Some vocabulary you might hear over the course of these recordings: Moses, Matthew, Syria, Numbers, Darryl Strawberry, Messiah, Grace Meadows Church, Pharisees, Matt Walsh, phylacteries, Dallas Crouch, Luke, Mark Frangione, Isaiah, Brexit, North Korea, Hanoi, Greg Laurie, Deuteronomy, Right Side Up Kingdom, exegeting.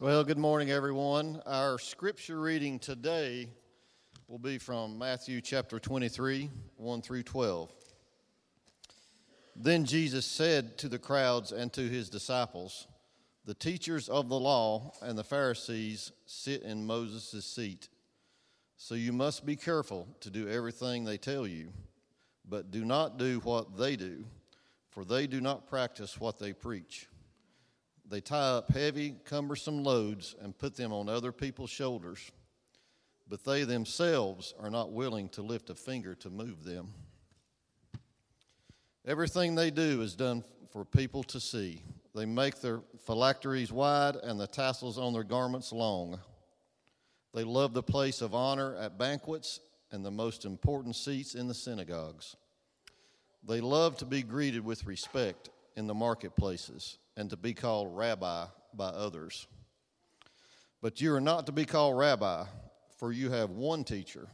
Well, good morning, everyone. Our scripture reading today will be from Matthew chapter 23, 1 through 12. Then Jesus said to the crowds and to his disciples, "The teachers of the law and the Pharisees sit in Moses' seat. So you must be careful to do everything they tell you, but do not do what they do, for they do not practice what they preach. They tie up heavy, cumbersome loads and put them on other people's shoulders, but they themselves are not willing to lift a finger to move them. Everything they do is done for people to see. They make their phylacteries wide and the tassels on their garments long. They love the place of honor at banquets and the most important seats in the synagogues. They love to be greeted with respect in the marketplaces and to be called rabbi by others. But you are not to be called rabbi, for you have one teacher,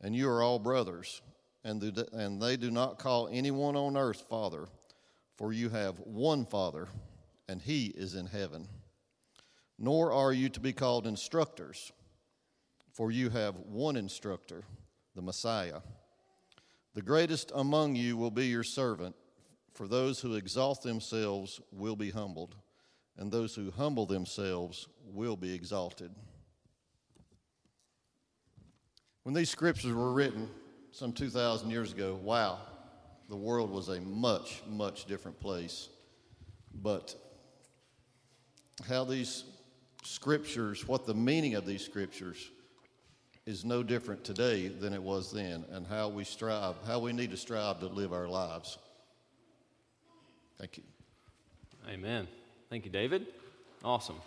and you are all brothers, and they do not call anyone on earth father, for you have one Father, and he is in heaven. Nor are you to be called instructors, for you have one instructor, the Messiah. The greatest among you will be your servant, for those who exalt themselves will be humbled, and those who humble themselves will be exalted." When these scriptures were written some 2,000 years ago, wow, the world was a much, much different place. But how these scriptures, what the meaning of these scriptures is no different today than it was then, and how we need to strive to live our lives. Thank you. Amen. Thank you, David. Awesome.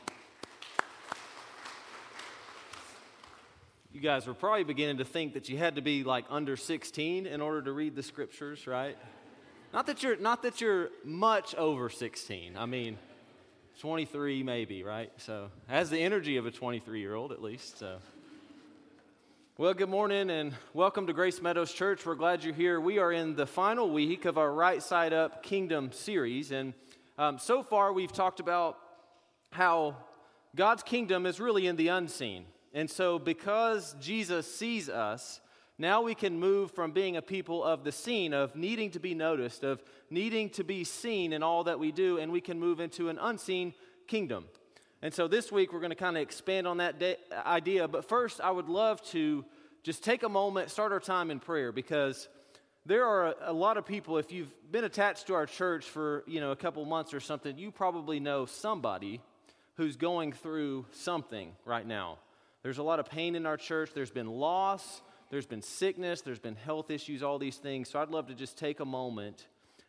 You guys were probably beginning to think that you had to be like under 16 in order to read the scriptures, right? Not that you're much over 16. I mean, 23 maybe, right? So, has the energy of a 23-year-old at least. So, well, good morning and welcome to Grace Meadows Church. We're glad you're here. We are in the final week of our Right Side Up Kingdom series, and so far we've talked about how God's kingdom is really in the unseen. And so because Jesus sees us, now we can move from being a people of the seen, of needing to be noticed, of needing to be seen in all that we do, and we can move into an unseen kingdom. And so this week we're going to kind of expand on that idea. But first, I would love to just take a moment, start our time in prayer, because there are a lot of people. If you've been attached to our church for a couple months or something, you probably know somebody who's going through something right now. There's a lot of pain in our church. There's been loss. There's been sickness. There's been health issues, all these things. So I'd love to just take a moment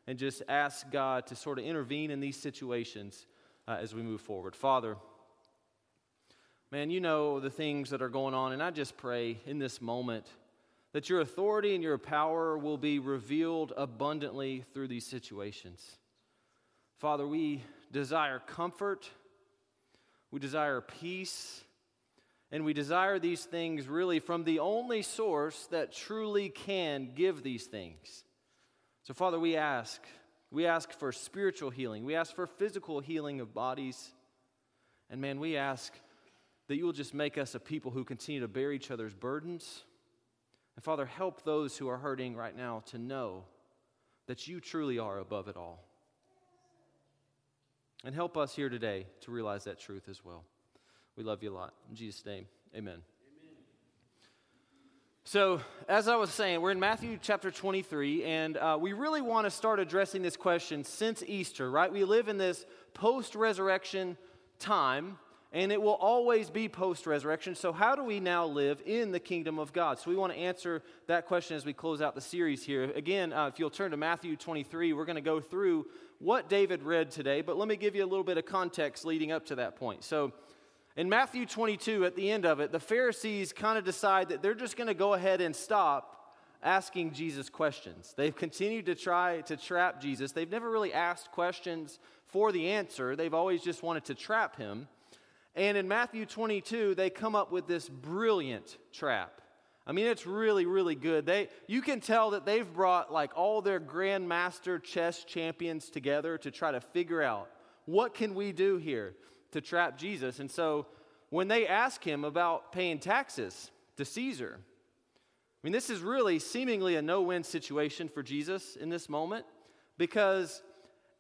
and just ask God to sort of intervene in these situations as we move forward. Father, man, you know the things that are going on, and I just pray in this moment that your authority and your power will be revealed abundantly through these situations. Father, we desire comfort. We desire peace. And we desire these things really from the only source that truly can give these things. So, Father, we ask for spiritual healing. We ask for physical healing of bodies. And, man, we ask that you will just make us a people who continue to bear each other's burdens. And, Father, help those who are hurting right now to know that you truly are above it all. And help us here today to realize that truth as well. We love you a lot. In Jesus' name, amen. So, as I was saying, we're in Matthew chapter 23, and we really want to start addressing this question since Easter, right? We live in this post-resurrection time, and it will always be post-resurrection. So how do we now live in the kingdom of God? So we want to answer that question as we close out the series here. Again, if you'll turn to Matthew 23, we're going to go through what David read today, but let me give you a little bit of context leading up to that point. So, in Matthew 22, at the end of it, the Pharisees kind of decide that they're just going to go ahead and stop asking Jesus questions. They've continued to try to trap Jesus. They've never really asked questions for the answer. They've always just wanted to trap him. And in Matthew 22, they come up with this brilliant trap. I mean, it's really, really good. You can tell that they've brought like all their grandmaster chess champions together to try to figure out, what can we do here to trap Jesus. And so when they ask him about paying taxes to Caesar, I mean, this is really seemingly a no-win situation for Jesus in this moment, because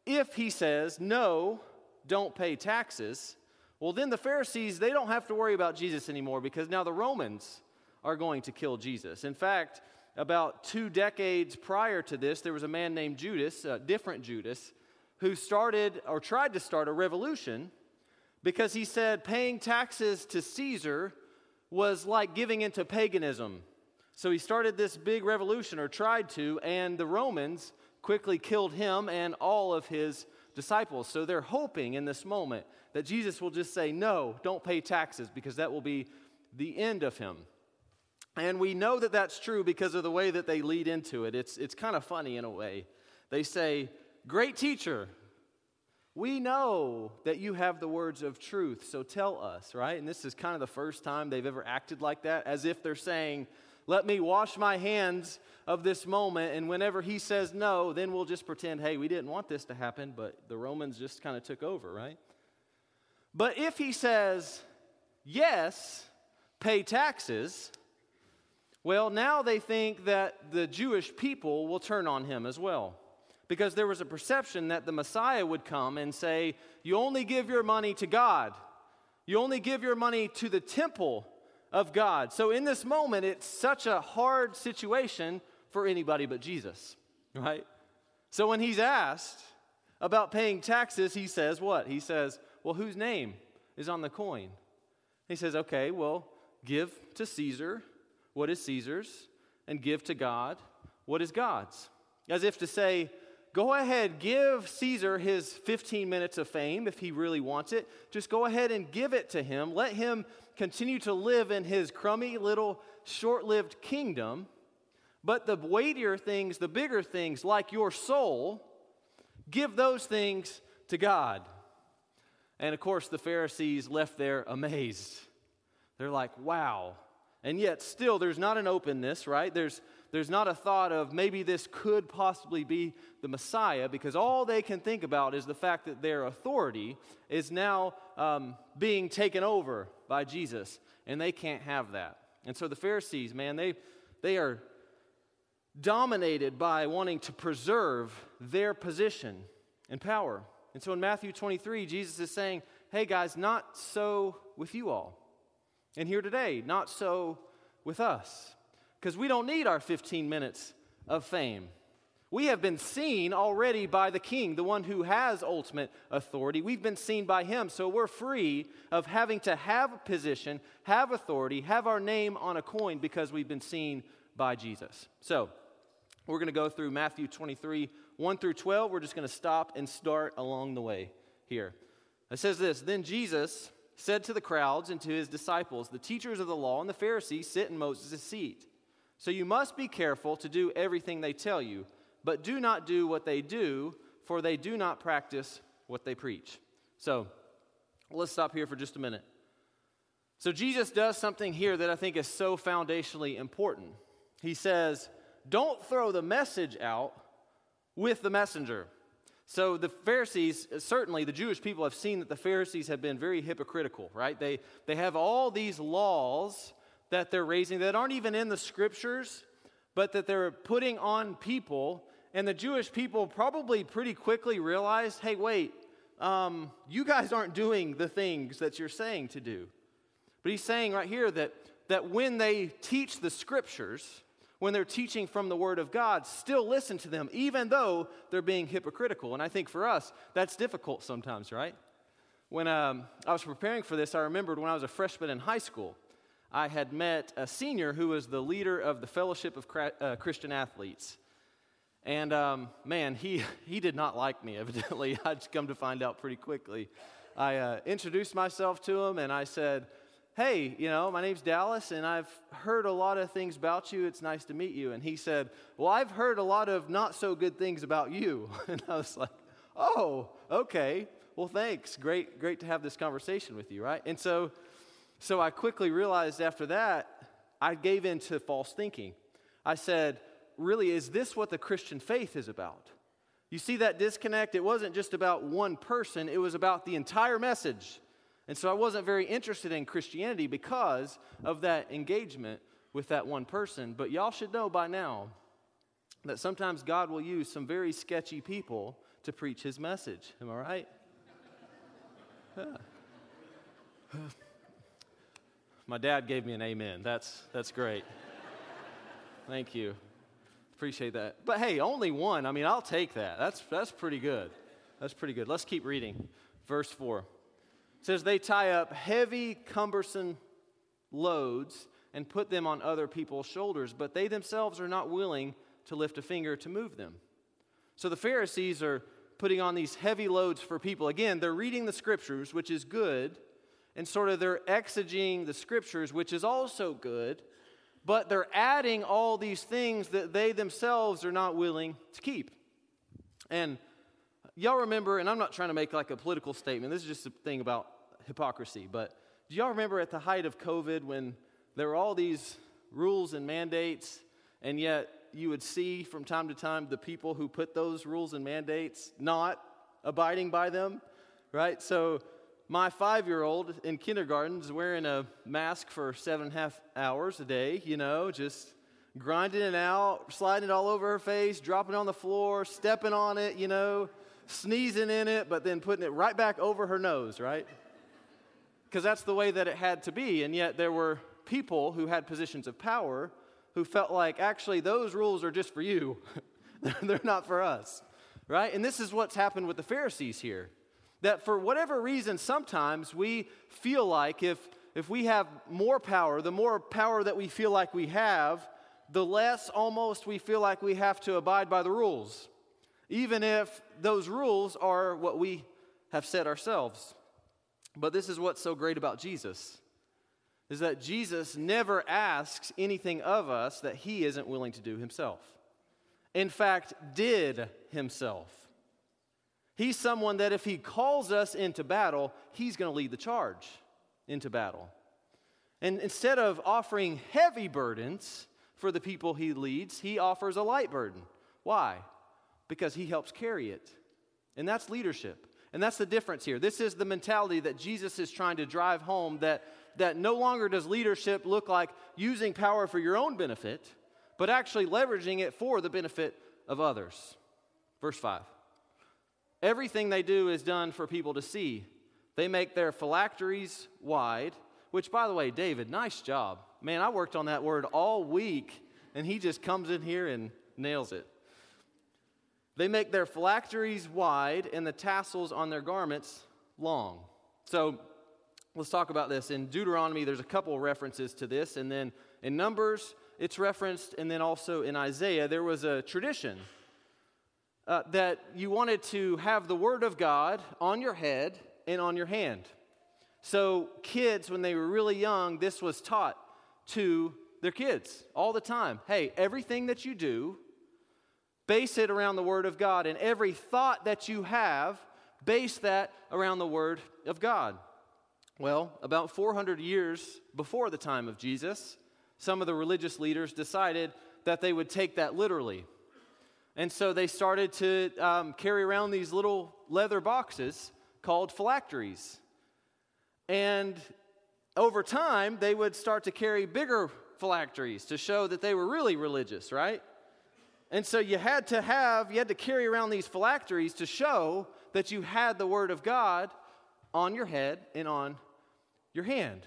if he says, no, don't pay taxes, well, then the Pharisees, they don't have to worry about Jesus anymore, because now the Romans are going to kill Jesus. In fact, about 2 decades prior to this, there was a man named Judas, a different Judas, who started or tried to start a revolution because he said paying taxes to Caesar was like giving into paganism. So he started this big revolution, or tried to, and the Romans quickly killed him and all of his disciples. So they're hoping in this moment that Jesus will just say, no, don't pay taxes, because that will be the end of him. And we know that that's true because of the way that they lead into it. It's kind of funny in a way. They say, great teacher, we know that you have the words of truth, so tell us, right? And this is kind of the first time they've ever acted like that, as if they're saying, let me wash my hands of this moment, and whenever he says no, then we'll just pretend, hey, we didn't want this to happen, but the Romans just kind of took over, right? But if he says, yes, pay taxes, well, now they think that the Jewish people will turn on him as well, because there was a perception that the Messiah would come and say, you only give your money to God. You only give your money to the temple of God. So in this moment, it's such a hard situation for anybody but Jesus, right? So when he's asked about paying taxes, he says what? He says, well, whose name is on the coin? He says, okay, well, give to Caesar what is Caesar's, and give to God what is God's. As if to say, go ahead, give Caesar his 15 minutes of fame if he really wants it. Just go ahead and give it to him. Let him continue to live in his crummy little short-lived kingdom. But the weightier things, the bigger things, like your soul, give those things to God. And of course, the Pharisees left there amazed. They're like, wow. And yet still there's not an openness, right? There's not a thought of maybe this could possibly be the Messiah, because all they can think about is the fact that their authority is now being taken over by Jesus, and they can't have that. And so the Pharisees, man, they are dominated by wanting to preserve their position and power. And so in Matthew 23, Jesus is saying, hey guys, not so with you all. And here today, not so with us, because we don't need our 15 minutes of fame. We have been seen already by the King, the one who has ultimate authority. We've been seen by him, so we're free of having to have a position, have authority, have our name on a coin, because we've been seen by Jesus. So we're going to go through Matthew 23, 1 through 12. We're just going to stop and start along the way here. It says this, then Jesus said to the crowds and to his disciples, the teachers of the law and the Pharisees sit in Moses' seat. So you must be careful to do everything they tell you, but do not do what they do, for they do not practice what they preach. So let's stop here for just a minute. So Jesus does something here that I think is so foundationally important. He says, don't throw the message out with the messenger. So the Pharisees, certainly the Jewish people, have seen that the Pharisees have been very hypocritical, right? They have all these laws that they're raising that aren't even in the scriptures, but that they're putting on people. And the Jewish people probably pretty quickly realized, hey, wait, you guys aren't doing the things that you're saying to do. But he's saying right here that when they teach the scriptures, when they're teaching from the Word of God, still listen to them, even though they're being hypocritical. And I think for us, that's difficult sometimes, right? When I was preparing for this, I remembered when I was a freshman in high school, I had met a senior who was the leader of the Fellowship of Christian Athletes. And man, he did not like me, evidently. I'd come to find out pretty quickly. I introduced myself to him, and I said, hey, you know, my name's Dallas, and I've heard a lot of things about you. It's nice to meet you. And he said, well, I've heard a lot of not so good things about you. And I was like, oh, okay. Well, thanks. Great to have this conversation with you, right? And so I quickly realized after that, I gave in to false thinking. I said, really, is this what the Christian faith is about? You see that disconnect? It wasn't just about one person. It was about the entire message. And so I wasn't very interested in Christianity because of that engagement with that one person. But y'all should know by now that sometimes God will use some very sketchy people to preach his message. Am I right? Yeah. My dad gave me an amen. That's great. Thank you. Appreciate that. But hey, only one. I mean, I'll take that. That's pretty good. That's pretty good. Let's keep reading. Verse 4. It says, they tie up heavy, cumbersome loads and put them on other people's shoulders, but they themselves are not willing to lift a finger to move them. So the Pharisees are putting on these heavy loads for people. Again, they're reading the scriptures, which is good, and sort of they're exegeting the scriptures, which is also good, but they're adding all these things that they themselves are not willing to keep. And y'all remember, and I'm not trying to make like a political statement, this is just a thing about hypocrisy, but do y'all remember at the height of COVID when there were all these rules and mandates, and yet you would see from time to time the people who put those rules and mandates not abiding by them, right? So my 5-year-old in kindergarten is wearing a mask for 7.5 hours a day, you know, just grinding it out, sliding it all over her face, dropping it on the floor, stepping on it, you know, sneezing in it, but then putting it right back over her nose, right? Because that's the way that it had to be, and yet there were people who had positions of power who felt like, actually, those rules are just for you. They're not for us, right? And this is what's happened with the Pharisees here. That for whatever reason, sometimes we feel like if we have more power, the more power that we feel like we have, the less almost we feel like we have to abide by the rules, even if those rules are what we have set ourselves. But this is what's so great about Jesus, is that Jesus never asks anything of us that he isn't willing to do himself. In fact, did himself. He's someone that if he calls us into battle, he's going to lead the charge into battle. And instead of offering heavy burdens for the people he leads, he offers a light burden. Why? Because he helps carry it. And that's leadership. And that's the difference here. This is the mentality that Jesus is trying to drive home, that no longer does leadership look like using power for your own benefit, but actually leveraging it for the benefit of others. Verse 5. Everything they do is done for people to see. They make their phylacteries wide, which, by the way, David, nice job. Man, I worked on that word all week, and he just comes in here and nails it. They make their phylacteries wide and the tassels on their garments long. So let's talk about this. In Deuteronomy, there's a couple of references to this. And then in Numbers, it's referenced. And then also in Isaiah, there was a tradition that you wanted to have the word of God on your head and on your hand. So kids, when they were really young, this was taught to their kids all the time. Hey, everything that you do, base it around the word of God. And every thought that you have, base that around the word of God. Well, about 400 years before the time of Jesus, some of the religious leaders decided that they would take that literally. And so they started to carry around these little leather boxes called phylacteries. And over time, they would start to carry bigger phylacteries to show that they were really religious, right? And so you had to carry around these phylacteries to show that you had the word of God on your head and on your hand.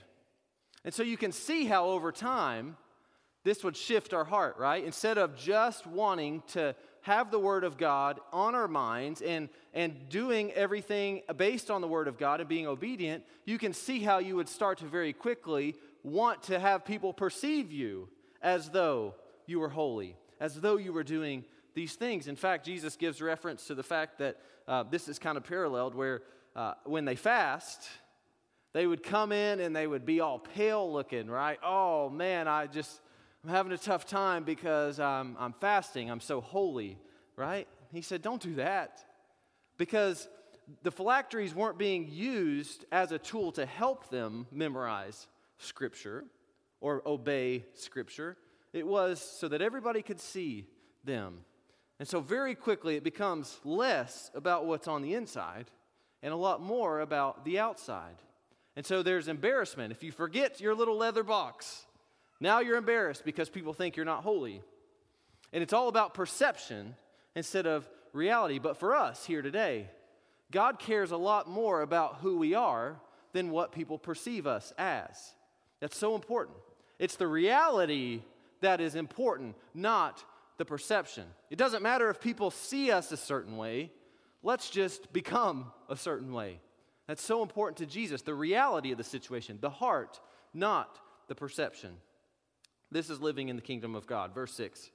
And so you can see how over time this would shift our heart, right? Instead of just wanting to have the word of God on our minds and doing everything based on the word of God and being obedient, you can see how you would start to very quickly want to have people perceive you as though you were holy, as though you were doing these things. In fact, Jesus gives reference to the fact that this is kind of paralleled where when they fast, they would come in and they would be all pale looking, right? Oh man, I'm having a tough time because I'm fasting. I'm so holy, right? He said, don't do that, because the phylacteries weren't being used as a tool to help them memorize Scripture or obey Scripture. It was so that everybody could see them. And so very quickly it becomes less about what's on the inside and a lot more about the outside. And so there's embarrassment. If you forget your little leather box, now you're embarrassed because people think you're not holy. And it's all about perception instead of reality. But for us here today, God cares a lot more about who we are than what people perceive us as. That's so important. It's the reality that is important, not the perception. It doesn't matter if people see us a certain way. Let's just become a certain way. That's so important to Jesus, the reality of the situation, the heart, not the perception. This is living in the kingdom of God. Verse 6.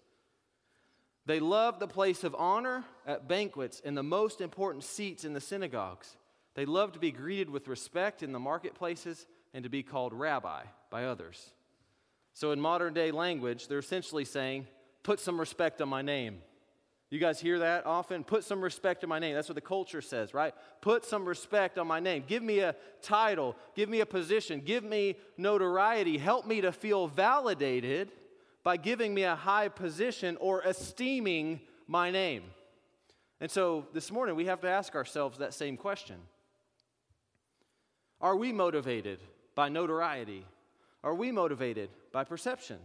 They loved the place of honor at banquets and the most important seats in the synagogues. They loved to be greeted with respect in the marketplaces and to be called rabbi by others. So in modern day language, they're essentially saying, put some respect on my name. You guys hear that often? Put some respect on my name. That's what the culture says, right? Put some respect on my name. Give me a title. Give me a position. Give me notoriety. Help me to feel validated by giving me a high position or esteeming my name. And so this morning we have to ask ourselves that same question. Are we motivated by notoriety? Are we motivated by perception?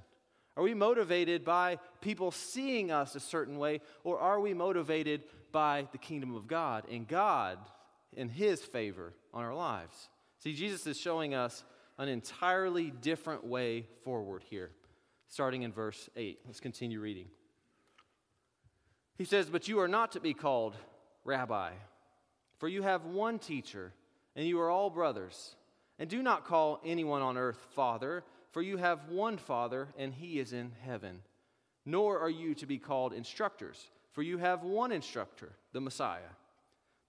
Are we motivated by people seeing us a certain way, or are we motivated by the kingdom of God and His favor on our lives? See, Jesus is showing us an entirely different way forward here, starting in verse 8. Let's continue reading. He says, "But you are not to be called rabbi, for you have one teacher, and you are all brothers. And do not call anyone on earth father, for you have one Father, and He is in heaven. Nor are you to be called instructors, for you have one instructor, the Messiah.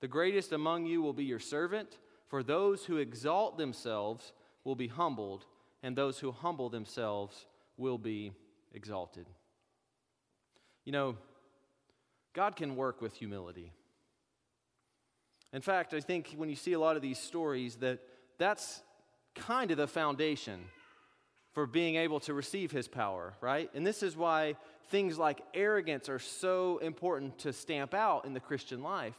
The greatest among you will be your servant, for those who exalt themselves will be humbled, and those who humble themselves will be exalted." You know, God can work with humility. In fact, I think when you see a lot of these stories, that's kind of the foundation for being able to receive His power, right? And this is why things like arrogance are so important to stamp out in the Christian life,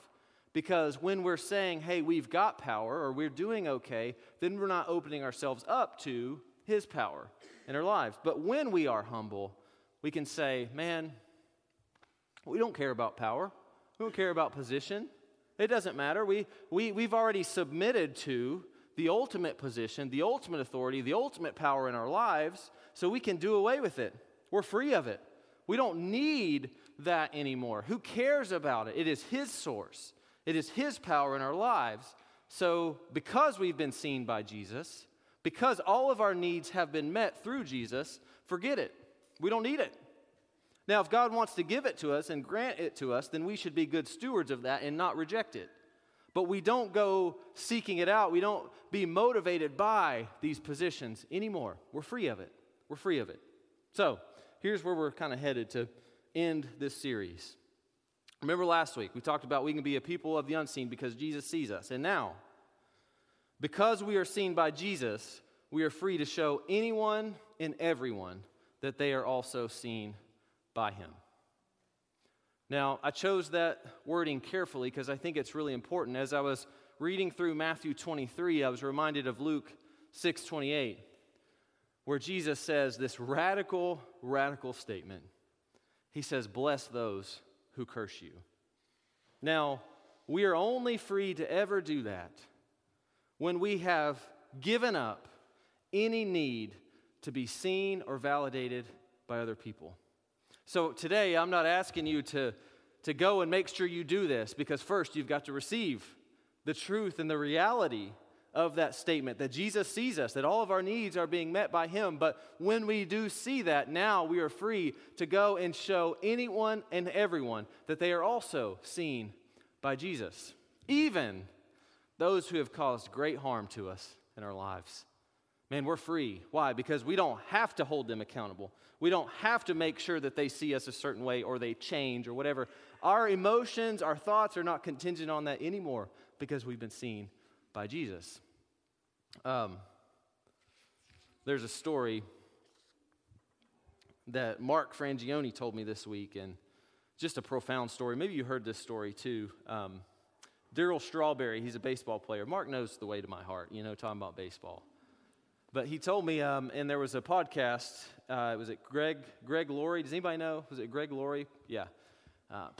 because when we're saying, hey, we've got power or we're doing okay, then we're not opening ourselves up to His power in our lives. But when we are humble, we can say, man, we don't care about power. We don't care about position. It doesn't matter. We've already submitted to the ultimate position, the ultimate authority, the ultimate power in our lives, so we can do away with it. We're free of it. We don't need that anymore. Who cares about it? It is His source. It is His power in our lives. So because we've been seen by Jesus, because all of our needs have been met through Jesus, forget it. We don't need it. Now, if God wants to give it to us and grant it to us, then we should be good stewards of that and not reject it. But we don't go seeking it out. We don't be motivated by these positions anymore. We're free of it. We're free of it. So here's where we're kind of headed to end this series. Remember last week, we talked about we can be a people of the unseen because Jesus sees us. And now, because we are seen by Jesus, we are free to show anyone and everyone that they are also seen by Him. Now, I chose that wording carefully because I think it's really important. As I was reading through Matthew 23, I was reminded of Luke 6:28, where Jesus says this radical, radical statement. He says, "Bless those who curse you." Now, we are only free to ever do that when we have given up any need to be seen or validated by other people. So today, I'm not asking you to go and make sure you do this, because first you've got to receive the truth and the reality of that statement, that Jesus sees us, that all of our needs are being met by Him. But when we do see that, now we are free to go and show anyone and everyone that they are also seen by Jesus, even those who have caused great harm to us in our lives. Man, we're free. Why? Because we don't have to hold them accountable. We don't have to make sure that they see us a certain way or they change or whatever. Our emotions, our thoughts are not contingent on that anymore because we've been seen by Jesus. There's a story that Mark Frangione told me this week, and just a profound story. Maybe you heard this story too. Darryl Strawberry, he's a baseball player. Mark knows the way to my heart, you know, talking about baseball. But he told me, and there was a podcast, was it Greg Laurie? Does anybody know? Was it Greg Laurie? Yeah.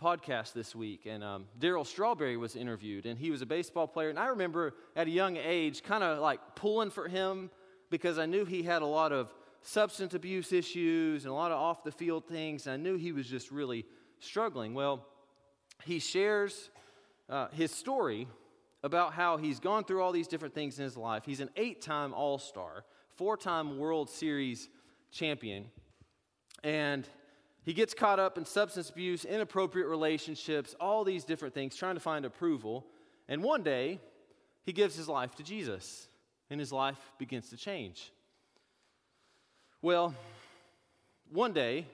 Podcast this week, and Darryl Strawberry was interviewed, and he was a baseball player, and I remember at a young age kind of like pulling for him because I knew he had a lot of substance abuse issues and a lot of off-the-field things, and I knew he was just really struggling. Well, he shares his story about how he's gone through all these different things in his life. He's an 8-time All-Star, 4-time World Series champion, and he gets caught up in substance abuse, inappropriate relationships, all these different things, trying to find approval. And one day, he gives his life to Jesus, and his life begins to change. Well, one day,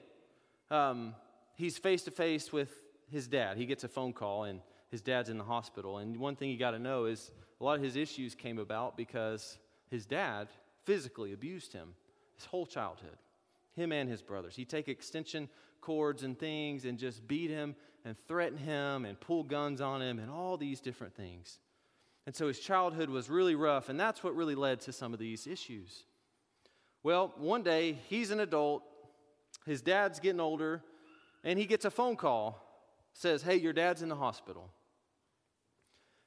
he's face-to-face with his dad. He gets a phone call, and his dad's in the hospital. And one thing you got to know is a lot of his issues came about because his dad physically abused him his whole childhood. Him and his brothers. He'd take extension cords and things and just beat him and threaten him and pull guns on him and all these different things. And so his childhood was really rough, and that's what really led to some of these issues. Well, one day, he's an adult, his dad's getting older, and he gets a phone call, says, hey, your dad's in the hospital.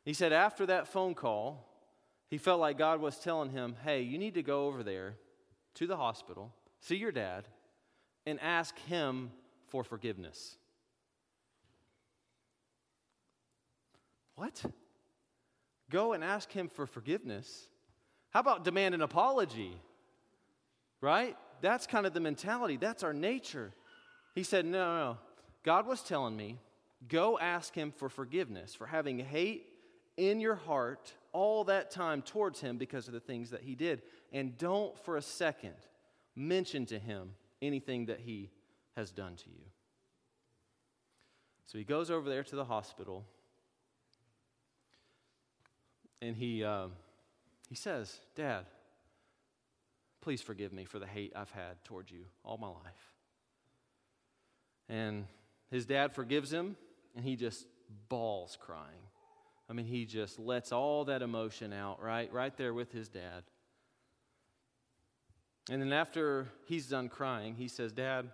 He said after that phone call, he felt like God was telling him, hey, you need to go over there to the hospital, see your dad, and ask him for forgiveness. What? Go and ask him for forgiveness? How about demand an apology? Right? That's kind of the mentality. That's our nature. He said, no. God was telling me, go ask him for forgiveness for having hate in your heart all that time towards him because of the things that he did. And don't for a second mention to him anything that he has done to you. So he goes over there to the hospital, and he says, Dad, please forgive me for the hate I've had towards you all my life. And his dad forgives him, and he just bawls crying. I mean, he just lets all that emotion out, right there with his dad. And then after he's done crying, he says, Dad,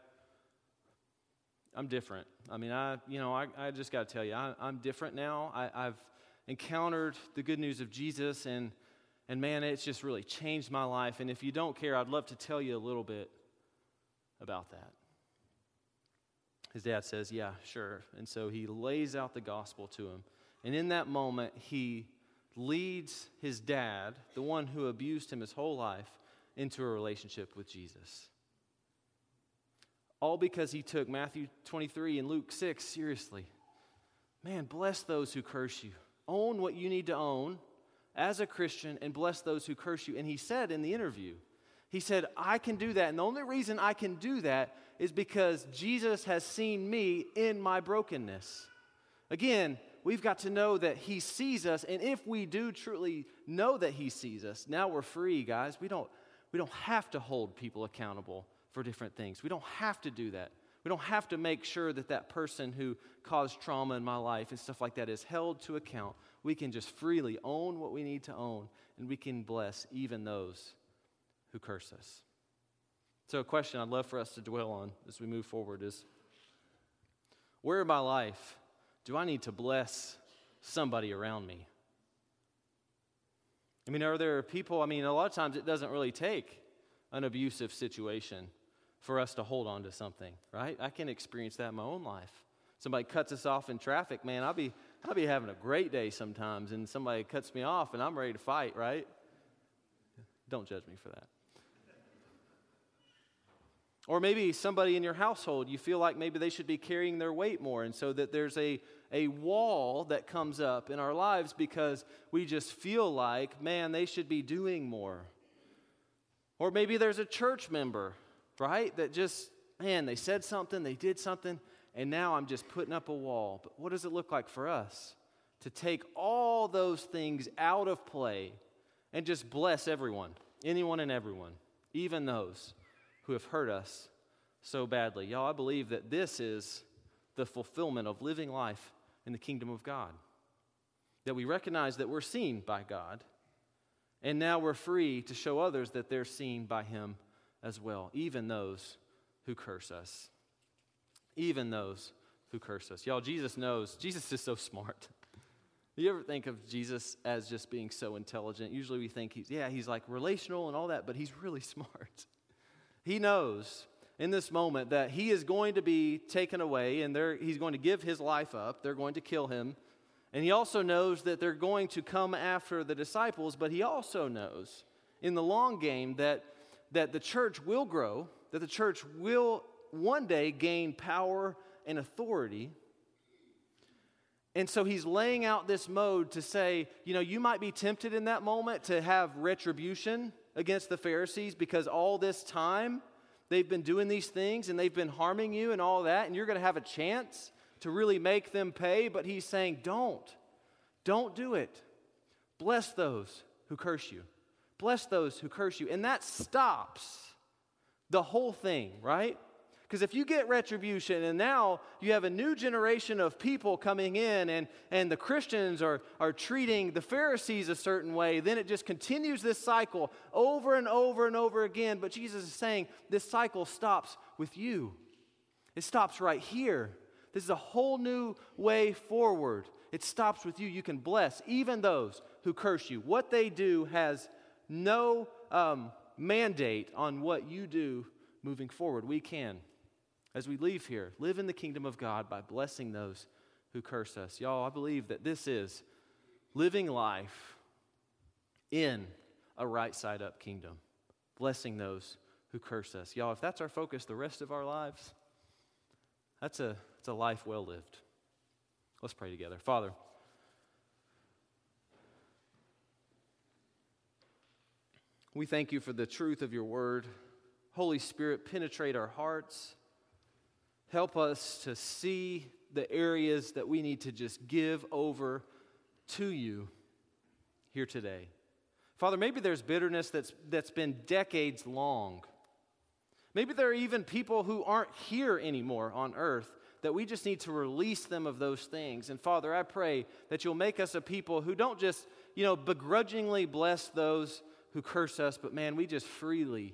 I'm different. I mean, I just got to tell you, I'm different now. I've encountered the good news of Jesus, and man, it's just really changed my life. And if you don't care, I'd love to tell you a little bit about that. His dad says, yeah, sure. And so he lays out the gospel to him. And in that moment, he leads his dad, the one who abused him his whole life, into a relationship with Jesus. All because he took Matthew 23 and Luke 6 seriously. Man, bless those who curse you. Own what you need to own as a Christian, and bless those who curse you. And he said in the interview, he said, I can do that. And the only reason I can do that is because Jesus has seen me in my brokenness. Again, we've got to know that he sees us. And if we do truly know that he sees us, now we're free, guys. We don't have to hold people accountable for different things. We don't have to do that. We don't have to make sure that that person who caused trauma in my life and stuff like that is held to account. We can just freely own what we need to own, and we can bless even those who curse us. So a question I'd love for us to dwell on as we move forward is, where in my life do I need to bless somebody around me? I mean, are there people, a lot of times it doesn't really take an abusive situation for us to hold on to something, right? I can experience that in my own life. Somebody cuts us off in traffic, man, I'll be having a great day sometimes, and somebody cuts me off, and I'm ready to fight, right? Don't judge me for that. Or maybe somebody in your household, you feel like maybe they should be carrying their weight more, and so that there's a wall that comes up in our lives because we just feel like, man, they should be doing more. Or maybe there's a church member, right, that just, man, they said something, they did something, and now I'm just putting up a wall. But what does it look like for us to take all those things out of play and just bless everyone, anyone and everyone, even those who have hurt us so badly? Y'all, I believe that this is the fulfillment of living life in the kingdom of God. that we recognize that we're seen by God, and now we're free to show others that they're seen by Him as well, even those who curse us. Even those who curse us. Y'all, Jesus knows. Jesus is so smart. Do you ever think of Jesus as just being so intelligent? Usually we think, he's like relational and all that, but he's really smart. He knows in this moment that he is going to be taken away and he's going to give his life up. They're going to kill him. And he also knows that they're going to come after the disciples, but he also knows in the long game that the church will grow, that the church will one day gain power and authority. And so he's laying out this mode to say, you might be tempted in that moment to have retribution against the Pharisees because all this time they've been doing these things and they've been harming you and all that, and you're going to have a chance to really make them pay. But he's saying, don't do it. Bless those who curse you. Bless those who curse you. And that stops the whole thing, right? Because if you get retribution and now you have a new generation of people coming in and the Christians are treating the Pharisees a certain way, then it just continues this cycle over and over and over again. But Jesus is saying this cycle stops with you. It stops right here. This is a whole new way forward. It stops with you. You can bless even those who curse you. What they do has no mandate on what you do moving forward. We can, as we leave here, live in the kingdom of God by blessing those who curse us. Y'all, I believe that this is living life in a right-side-up kingdom, blessing those who curse us. Y'all, if that's our focus the rest of our lives, that's a life well lived. Let's pray together. Father, we thank you for the truth of your word. Holy Spirit, penetrate our hearts. Help us to see the areas that we need to just give over to you here today. Father, maybe there's bitterness that's been decades long. Maybe there are even people who aren't here anymore on earth that we just need to release them of those things. And Father, I pray that you'll make us a people who don't just, begrudgingly bless those who curse us, but man, we just freely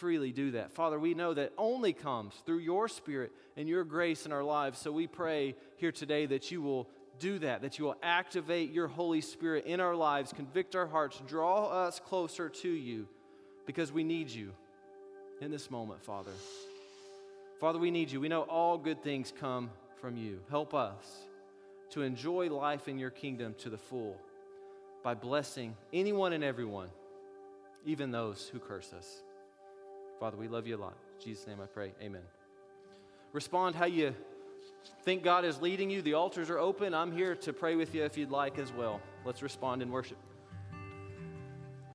do that. Father, we know that only comes through your Spirit and your grace in our lives. So we pray here today that you will do that you will activate your Holy Spirit in our lives, convict our hearts, draw us closer to you, because we need you in this moment, Father. Father, we need you. We know all good things come from you. Help us to enjoy life in your kingdom to the full by blessing anyone and everyone, even those who curse us. Father, we love you a lot. In Jesus' name I pray, amen. Respond how you think God is leading you. The altars are open. I'm here to pray with you if you'd like as well. Let's respond in worship.